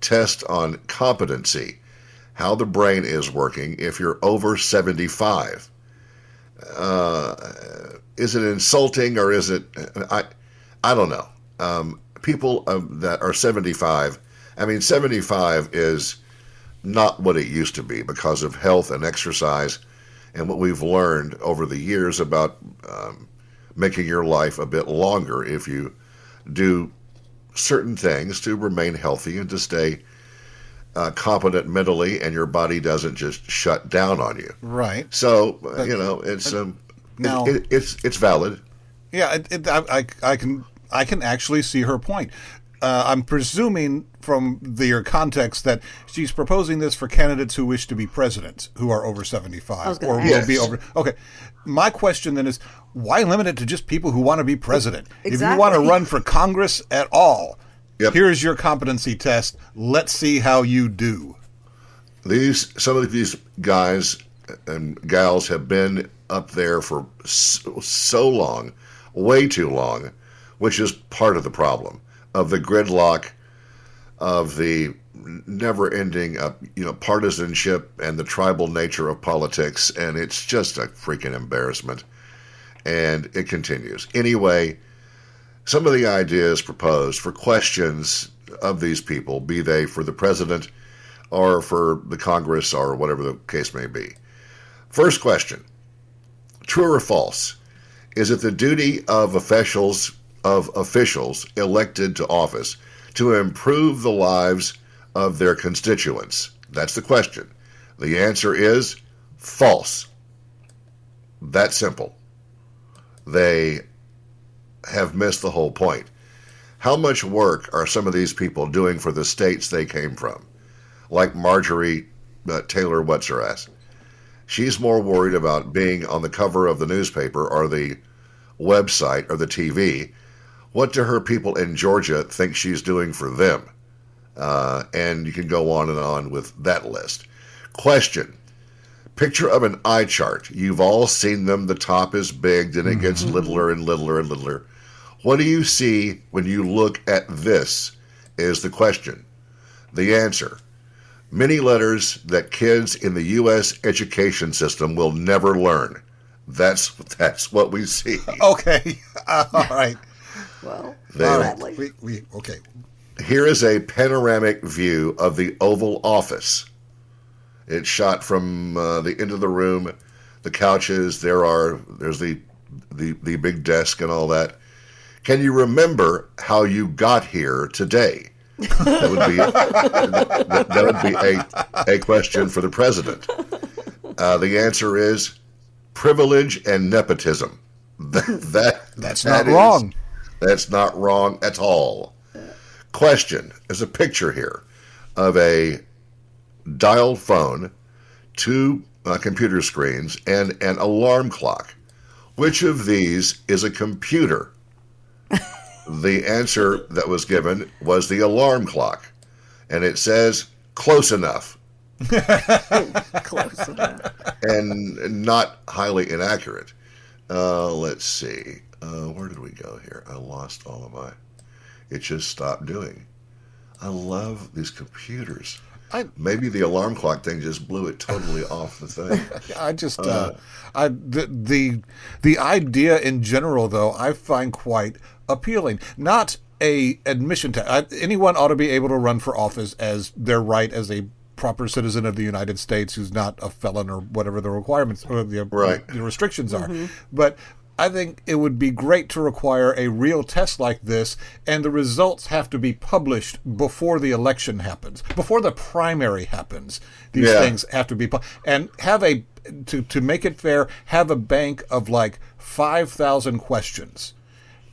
test on competency, how the brain is working if you're over seventy-five. Uh, is it insulting or is it, I I don't know. Um, people um, that are seventy-five, I mean, seventy-five is not what it used to be because of health and exercise and what we've learned over the years about um, making your life a bit longer if you do certain things to remain healthy and to stay uh, competent mentally, and your body doesn't just shut down on you. Right. So but, you know, it's um, now, it, it, it's it's valid. Yeah, it, it, I I can I can actually see her point. Uh, I'm presuming from the, your context that she's proposing this for candidates who wish to be presidents who are over seventy-five or ask. will be over. Okay. My question then is, why limit it to just people who want to be president? Exactly. If you want to run for Congress at all, yep. here's your competency test. Let's see how you do. These Some of these guys and gals have been up there for so, so long, way too long, which is part of the problem. Of the gridlock, of the never-ending, uh, you know, partisanship and the tribal nature of politics, and it's just a freaking embarrassment. And it continues. Anyway, some of the ideas proposed for questions of these people, be they for the president or for the Congress or whatever the case may be. First question, true or false, is it the duty of officials of officials elected to office to improve the lives of their constituents? That's the question. The answer is false. That simple. They have missed the whole point. How much work are some of these people doing for the states they came from? Like Marjorie uh, Taylor What's-Her-Ass. She's more worried about being on the cover of the newspaper or the website or the T V. What do her people in Georgia think she's doing for them? Uh, and you can go on and on with that list. Question. Picture of an eye chart. You've all seen them. The top is big, then it gets littler and littler and littler. What do you see when you look at this is the question. The answer: many letters that kids in the U S education system will never learn. That's that's what we see. Okay. Uh, all right. Well, they, right. We, we, okay. Here is a panoramic view of the Oval Office. It's shot from uh, the end of the room, the couches. There are there's the, the the big desk and all that. Can you remember how you got here today? That would be that, that would be a, a question for the president. Uh, the answer is privilege and nepotism. That, that that's that not is, wrong. That's not wrong at all. Question: there's a picture here of a dial phone, two uh, computer screens, and an alarm clock. Which of these is a computer? The answer that was given was the alarm clock, and it says close enough. Close enough. And not highly inaccurate. Uh, let's see. Uh, where did we go here? I lost all of my... It just stopped doing. I love these computers. I, Maybe the alarm clock thing just blew it totally off the thing. I just... Uh, uh, I the, the the idea in general, though, I find quite... appealing. Not a admission to anyone ought to be able to run for office as their right as a proper citizen of the United States who's not a felon or whatever the requirements or the, right. the restrictions are. Mm-hmm. But I think it would be great to require a real test like this, and the results have to be published before the election happens, before the primary happens. These yeah. things have to be pu- and have a to to make it fair. Have a bank of like five thousand questions.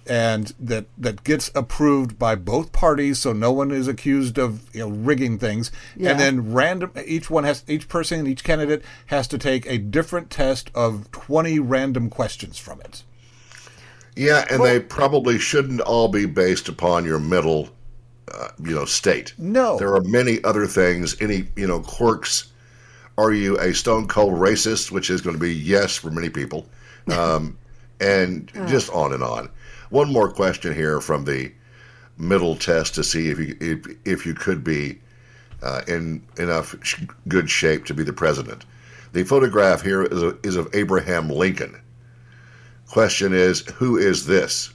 And that, that gets approved by both parties, so no one is accused of you know, rigging things. Yeah. And then random, each one has each person, each candidate has to take a different test of twenty random questions from it. Yeah, and well, they probably shouldn't all be based upon your middle, uh, you know, state. No, there are many other things. Any you know quirks. Are you a stone cold racist? Which is going to be yes for many people, um, and oh. just on and on. One more question here from the middle test to see if you if, if you could be uh, in enough sh- good shape to be the president. The photograph here is, a, is of Abraham Lincoln. Question is, who is this?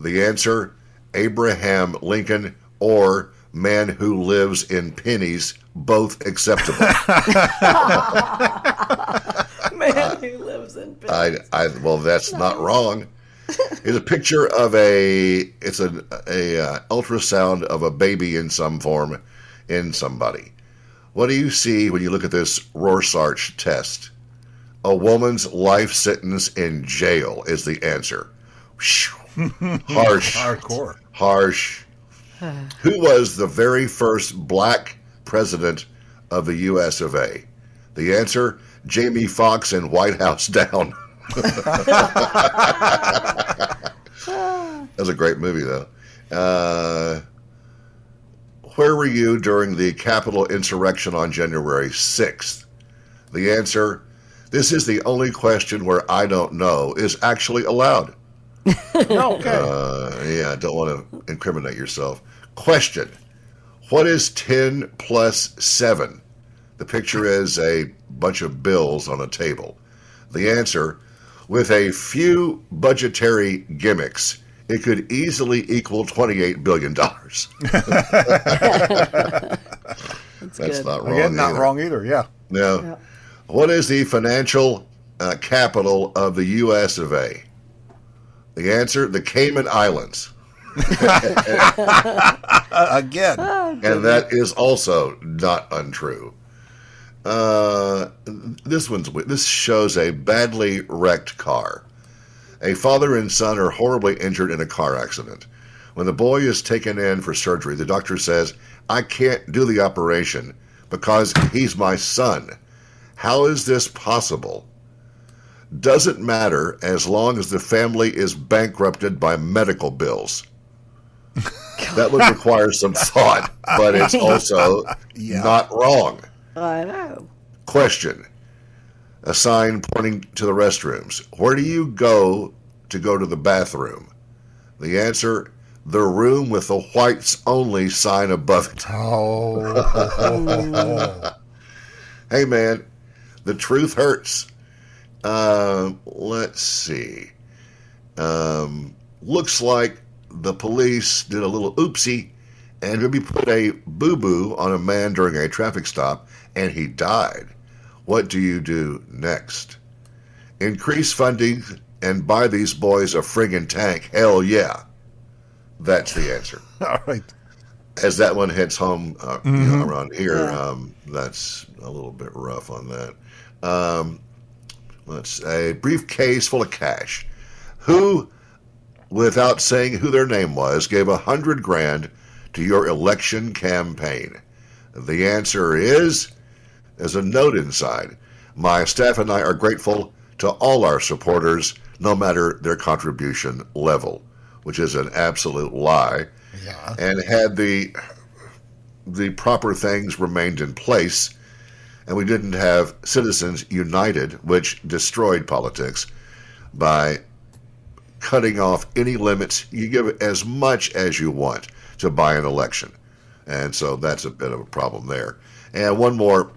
The answer, Abraham Lincoln or man who lives in pennies, both acceptable. Man who lives in pennies. I, I, well, that's no. not wrong. It's a picture of a, it's an a, uh, ultrasound of a baby in some form in somebody. What do you see when you look at this Rorschach test? A woman's life sentence in jail is the answer. Harsh. Hardcore. Harsh. Who was the very first black president of the U S of A? The answer, Jamie Foxx and White House Down. That was a great movie, though. Uh, where were you during the Capitol insurrection on January sixth? The answer, this is the only question where I don't know is actually allowed. Okay. Uh, yeah, don't want to incriminate yourself. Question, what is ten plus seven? The picture is a bunch of bills on a table. The answer, with a few budgetary gimmicks, it could easily equal twenty-eight billion dollars. That's, That's not wrong. Again, not either. wrong either, yeah. Now, yeah. What is the financial uh, capital of the U S of A? The answer, the Cayman Islands. Again. And that is also not untrue. Uh, this one's this shows a badly wrecked car. A father and son are horribly injured in a car accident. When the boy is taken in for surgery, the doctor says, "I can't do the operation because he's my son." How is this possible? Doesn't matter as long as the family is bankrupted by medical bills. That would require some thought, but it's also yeah. not wrong. I know. Question. A sign pointing to the restrooms. Where do you go to go to the bathroom? The answer, The room with the whites only sign above it. Oh. Hey, man, the truth hurts. Uh, let's see. Um, looks like the police did a little oopsie and maybe put a boo-boo on a man during a traffic stop, and he died. What do you do next? Increase funding and buy these boys a friggin' tank. Hell yeah. That's the answer. All right. As that one hits home uh, mm-hmm. you know, around here, yeah. um, that's a little bit rough on that. Um, let's a briefcase full of cash. Who, without saying who their name was, gave a hundred grand to your election campaign? The answer is, there's a note inside. My staff and I are grateful to all our supporters, no matter their contribution level. Which is an absolute lie, yeah. And had the the proper things remained in place, and we didn't have Citizens United, which destroyed politics by cutting off any limits. You give as much as you want to buy an election, and so that's a bit of a problem there. And one more,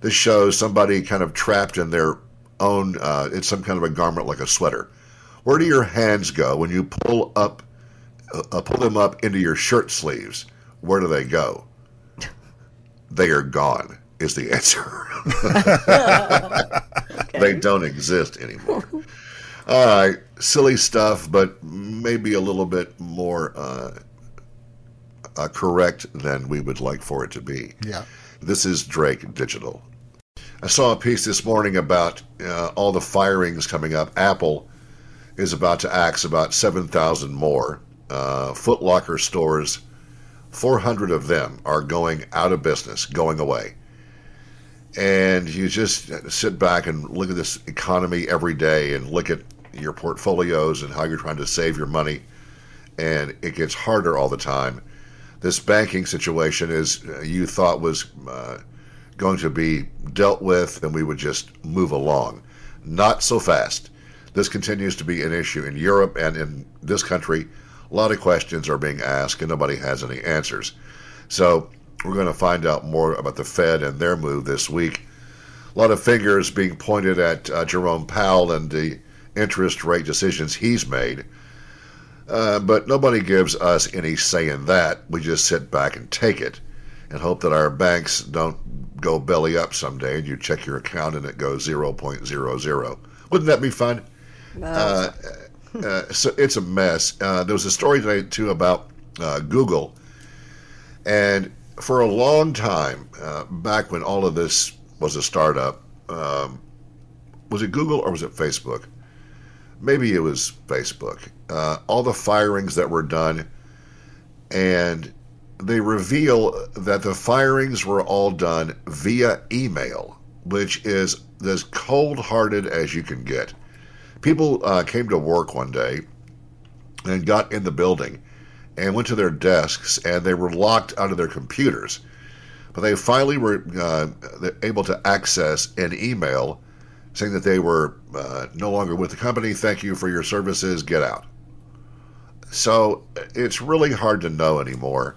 this shows somebody kind of trapped in their own, uh, it's some kind of a garment like a sweater. Where do your hands go when you pull up, uh, pull them up into your shirt sleeves? Where do they go? They are gone, is the answer. Okay. They don't exist anymore. All right, silly stuff, but maybe a little bit more uh, uh, correct than we would like for it to be. Yeah. This is Drake Digital. I saw a piece this morning about uh, all the firings coming up. Apple is about to axe about seven thousand more. Uh, Foot Locker stores, four hundred of them are going out of business, going away. And you just sit back and look at this economy every day and look at your portfolios and how you're trying to save your money. And it gets harder all the time. This banking situation is uh, you thought was uh, going to be dealt with and we would just move along. Not so fast. This continues to be an issue in Europe and in this country. A lot of questions are being asked and nobody has any answers. So we're going to find out more about the Fed and their move this week. A lot of fingers being pointed at uh, Jerome Powell and the interest rate decisions he's made. Uh, but nobody gives us any say in that. We just sit back and take it and hope that our banks don't go belly up someday and you check your account and it goes zero point zero zero. Wouldn't that be fun? No. Uh, uh, so it's a mess. Uh, there was a story today, too, about uh, Google. And for a long time, uh, back when all of this was a startup, um, was it Google or was it Facebook? Maybe it was Facebook. Uh, all the firings that were done, and they reveal that the firings were all done via email, which is as cold-hearted as you can get. People uh, came to work one day and got in the building and went to their desks, and they were locked out of their computers. But they finally were uh, able to access an email saying that they were uh, no longer with the company. Thank you for your services. Get out. So it's really hard to know anymore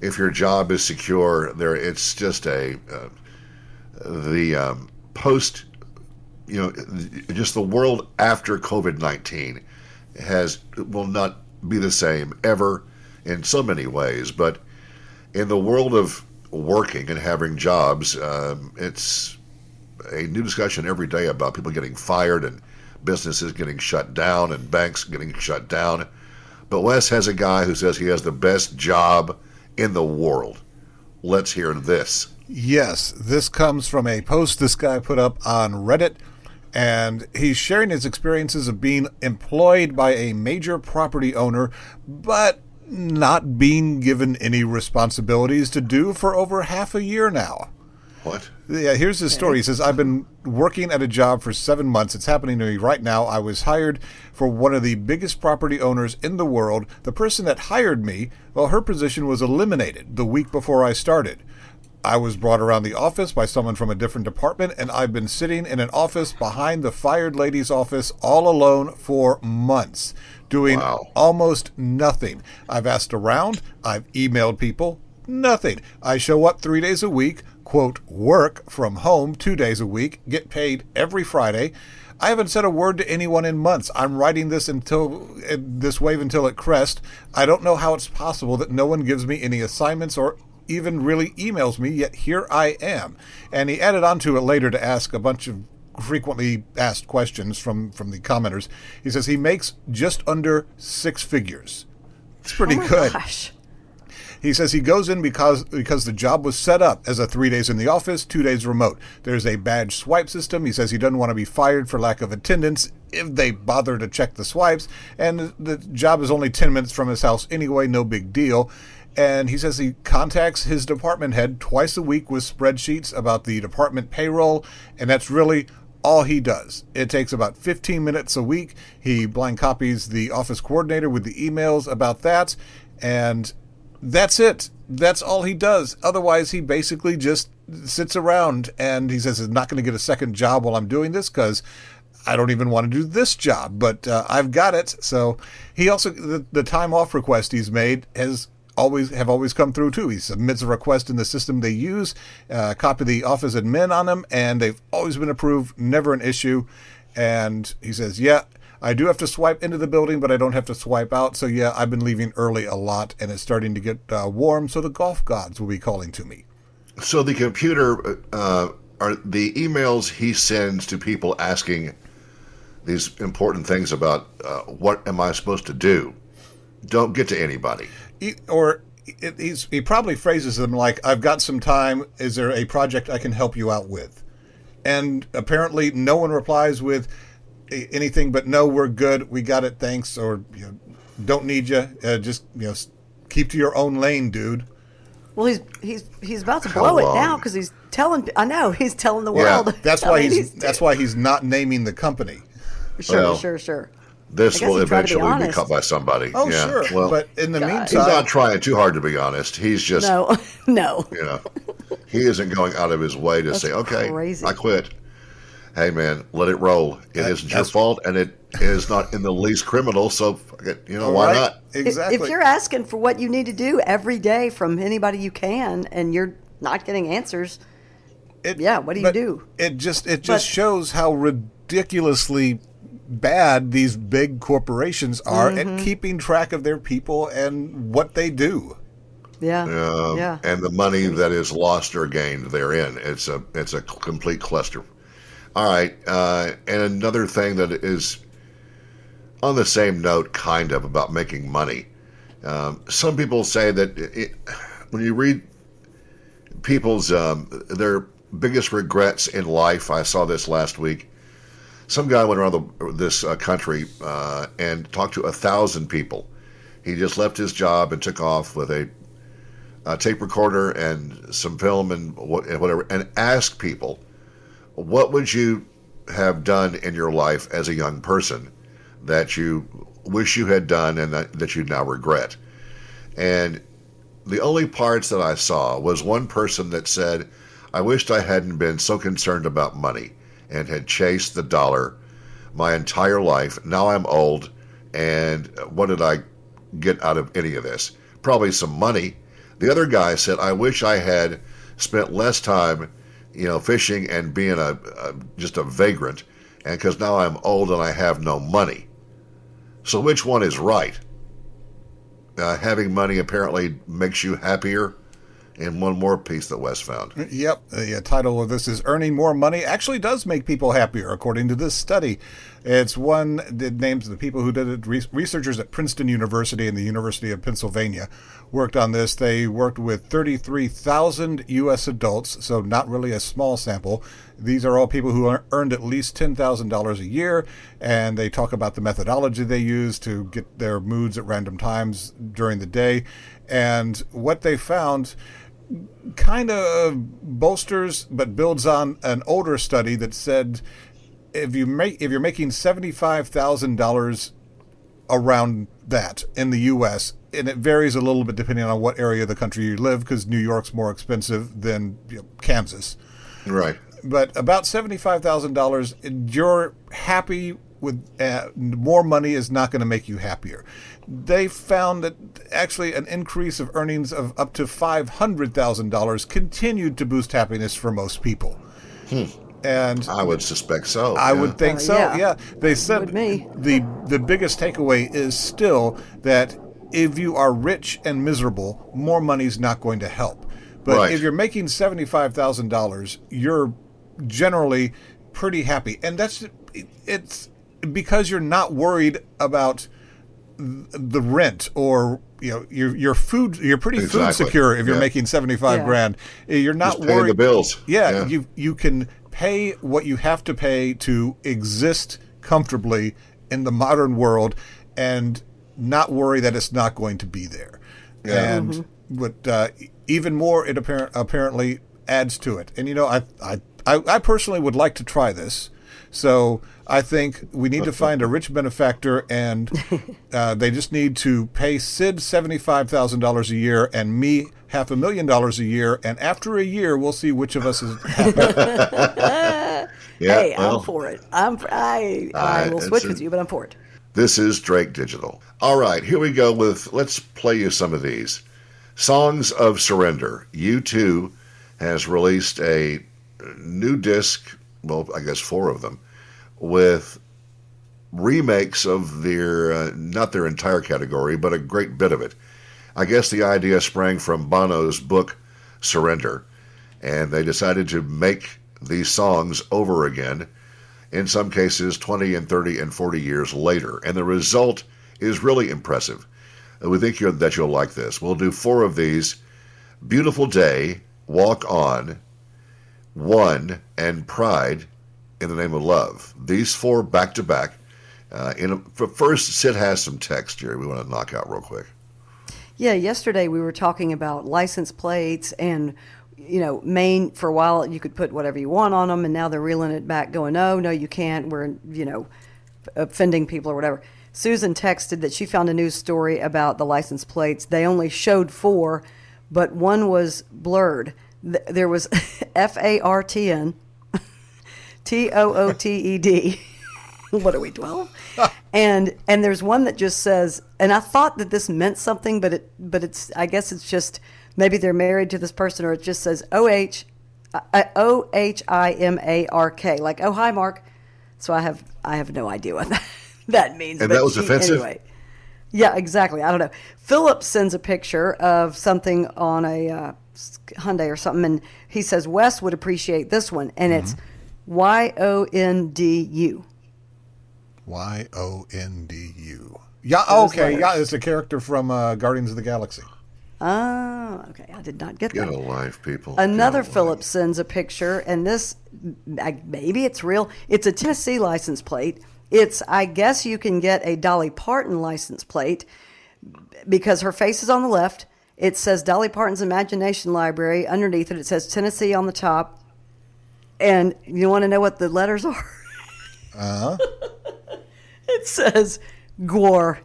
if your job is secure. There, it's just a uh, the um, post. You know, just the world after COVID nineteen has will not be the same ever in so many ways. But in the world of working and having jobs, um, it's a new discussion every day about people getting fired and businesses getting shut down and banks getting shut down. But Wes has a guy who says he has the best job in the world. Let's hear this. Yes, this comes from a post this guy put up on Reddit. And he's sharing his experiences of being employed by a major property owner, but not being given any responsibilities to do for over half a year now. What? Yeah, here's his story. He says, I've been working at a job for seven months. It's happening to me right now. I was hired for one of the biggest property owners in the world. The person that hired me, well, her position was eliminated the week before I started. I was brought around the office by someone from a different department, and I've been sitting in an office behind the fired lady's office all alone for months. doing wow. almost nothing. I've asked around. I've emailed people. Nothing. I show up three days a week, quote, work from home two days a week, get paid every Friday. I haven't said a word to anyone in months. I'm riding this until uh, this wave until it crests. I don't know how it's possible that no one gives me any assignments or even really emails me, yet here I am. And he added on to it later to ask a bunch of frequently asked questions from, from the commenters. He says he makes just under six figures. It's pretty oh good. Gosh. He says he goes in because because the job was set up as a three days in the office, two days remote. There's a badge swipe system. He says he doesn't want to be fired for lack of attendance if they bother to check the swipes. And the job is only ten minutes from his house anyway, no big deal. And he says he contacts his department head twice a week with spreadsheets about the department payroll, and that's really all he does. It takes about fifteen minutes a week. He blind copies the office coordinator with the emails about that, and that's it. That's all he does. Otherwise, he basically just sits around, and he says he's not going to get a second job while I'm doing this because I don't even want to do this job, but uh, I've got it. So he also, the, the time off request he's made has always have always come through, too. He submits a request in the system they use, uh, copy the office admin on them, and they've always been approved, never an issue. And he says, yeah, I do have to swipe into the building, but I don't have to swipe out. So, yeah, I've been leaving early a lot, and it's starting to get uh, warm, so the golf gods will be calling to me. So the computer, uh, are the emails he sends to people asking these important things about uh, what am I supposed to do, don't get to anybody. He, or he's, he probably phrases them like, I've got some time. Is there a project I can help you out with? And apparently no one replies with anything but, no, we're good, we got it, thanks, or, you know, don't need you. Uh, just, you know, keep to your own lane, dude. Well, he's he's he's about to blow it now because he's telling. I know he's telling the yeah, world. That's why he's, he's that's why he's not naming the company. Sure, well, sure, sure. This will eventually be, be caught by somebody. Oh, yeah. Sure. Well, but in the God. meantime, he's not trying too hard to be honest. He's just no, no. You know, he isn't going out of his way to that's say, "Okay, crazy. I quit." Hey, man, let it roll. It that, isn't your fault, and it is not in the least criminal, so, you know, why right? not? Exactly. If, if you're asking for what you need to do every day from anybody you can and you're not getting answers, it, yeah, what do you do? It just it just but, shows how ridiculously bad these big corporations are mm-hmm. at keeping track of their people and what they do. Yeah. Uh, yeah. And the money that is lost or gained therein. It's a, it's a complete cluster. All right, uh, and another thing that is on the same note, kind of, about making money. Um, some people say that it, when you read people's, um, their biggest regrets in life, I saw this last week, some guy went around the, this uh, country uh, and talked to a thousand people. He just left his job and took off with a, a tape recorder and some film and whatever, and asked people, what would you have done in your life as a young person that you wish you had done and that, that you now regret? And the only parts that I saw was one person that said, I wished I hadn't been so concerned about money and had chased the dollar my entire life. Now I'm old, and what did I get out of any of this? Probably some money. The other guy said, I wish I had spent less time, you know, fishing and being a, a just a vagrant, and because now I'm old and I have no money. So which one is right? Uh, having money apparently makes you happier. And one more piece that Wes found. Yep. The title of this is Earning More Money Actually Does Make People Happier, according to this study. It's one that names the people who did it. Researchers at Princeton University and the University of Pennsylvania worked on this. They worked with thirty-three thousand U S adults, so not really a small sample. These are all people who earned at least ten thousand dollars a year, and they talk about the methodology they use to get their moods at random times during the day. And what they found kind of bolsters but builds on an older study that said if you make if you're making seventy-five thousand dollars around that in the U S, and it varies a little bit depending on what area of the country you live, because New York's more expensive than, you know, Kansas. Right. But about seventy-five thousand dollars, you're happy with uh, more money is not going to make you happier. They found that actually an increase of earnings of up to five hundred thousand dollars continued to boost happiness for most people. Hmm. And I would suspect so. I yeah. would think uh, so, yeah. yeah. They said the the biggest takeaway is still that if you are rich and miserable, more money's not going to help. But right. if you're making seventy-five thousand dollars, you're generally pretty happy. And that's it's because you're not worried about the rent or you know your your food. You're pretty exactly. food secure if you're yeah. making seventy-five yeah. grand. You're not Just worried the bills. Yeah, yeah, you you can pay what you have to pay to exist comfortably in the modern world, and not worry that it's not going to be there. Yeah. And mm-hmm. but uh, even more, it apparent apparently adds to it. And you know, I I I personally would like to try this. So I think we need to find a rich benefactor, and uh, they just need to pay Sid seventy-five thousand dollars a year and me half a million dollars a year. And after a year, we'll see which of us is happy. yeah, hey, well, I'm for it. I'm, I, I will switch a, with you, but I'm for it. This is Drake Digital. All right, here we go with, let's play you some of these. Songs of Surrender. U two has released a new disc, well, I guess four of them, with remakes of their, uh, not their entire category, but a great bit of it. I guess the idea sprang from Bono's book, Surrender, and they decided to make these songs over again, in some cases twenty and thirty and forty years later, and the result is really impressive. We think you're, that you'll like this. We'll do four of these. Beautiful Day, Walk On, One, and Pride, In the Name of Love. These four back to back. Uh, in a, for first, Sid has some text here we want to knock out real quick. Yeah, yesterday we were talking about license plates and, you know, Maine for a while you could put whatever you want on them, and now they're reeling it back going, no, no, you can't. We're, you know, offending people or whatever. Susan texted that she found a news story about the license plates. They only showed four, but one was blurred. There was F A R T N. T O O T E D. What are we, twelve? and and there's one that just says, and I thought that this meant something, but it but it's I guess it's just maybe they're married to this person, or it just says O H I M A R K, like, oh, hi, Mark. So I have I have no idea what that, that means. And that was she, offensive? Anyway. Yeah, exactly. I don't know. Philip sends a picture of something on a uh, Hyundai or something, and he says Wes would appreciate this one, and mm-hmm. it's Y O N D U. Y O N D U. Yeah, okay. Yeah, it's a character from uh, Guardians of the Galaxy. Oh, okay. I did not get, get that. Get alive, people. Another Philip sends a picture, and this, I, maybe it's real. It's a Tennessee license plate. It's, I guess you can get a Dolly Parton license plate because her face is on the left. It says Dolly Parton's Imagination Library. Underneath it, it says Tennessee on the top. And you want to know what the letters are? Uh-huh. It says Gore.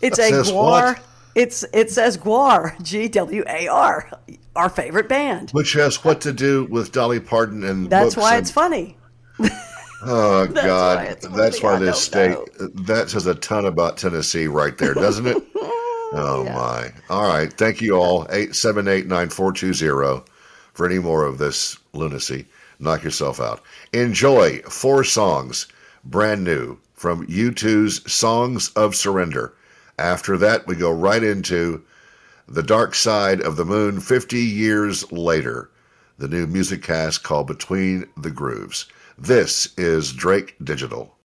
It's a says Gore. What? It's it says Gwar, G W A R, our favorite band. Which has what to do with Dolly Parton and That's why and... it's funny. Oh That's God. Why it's funny. That's why I this state know. That says a ton about Tennessee right there, doesn't it? Oh yeah. My. All right. Thank you all. Eight seven eight nine four two zero. For any more of this lunacy, knock yourself out. Enjoy four songs, brand new, from U two's Songs of Surrender. After that, we go right into The Dark Side of the Moon, fifty years later. The new music cast called Between the Grooves. This is Drake Digital.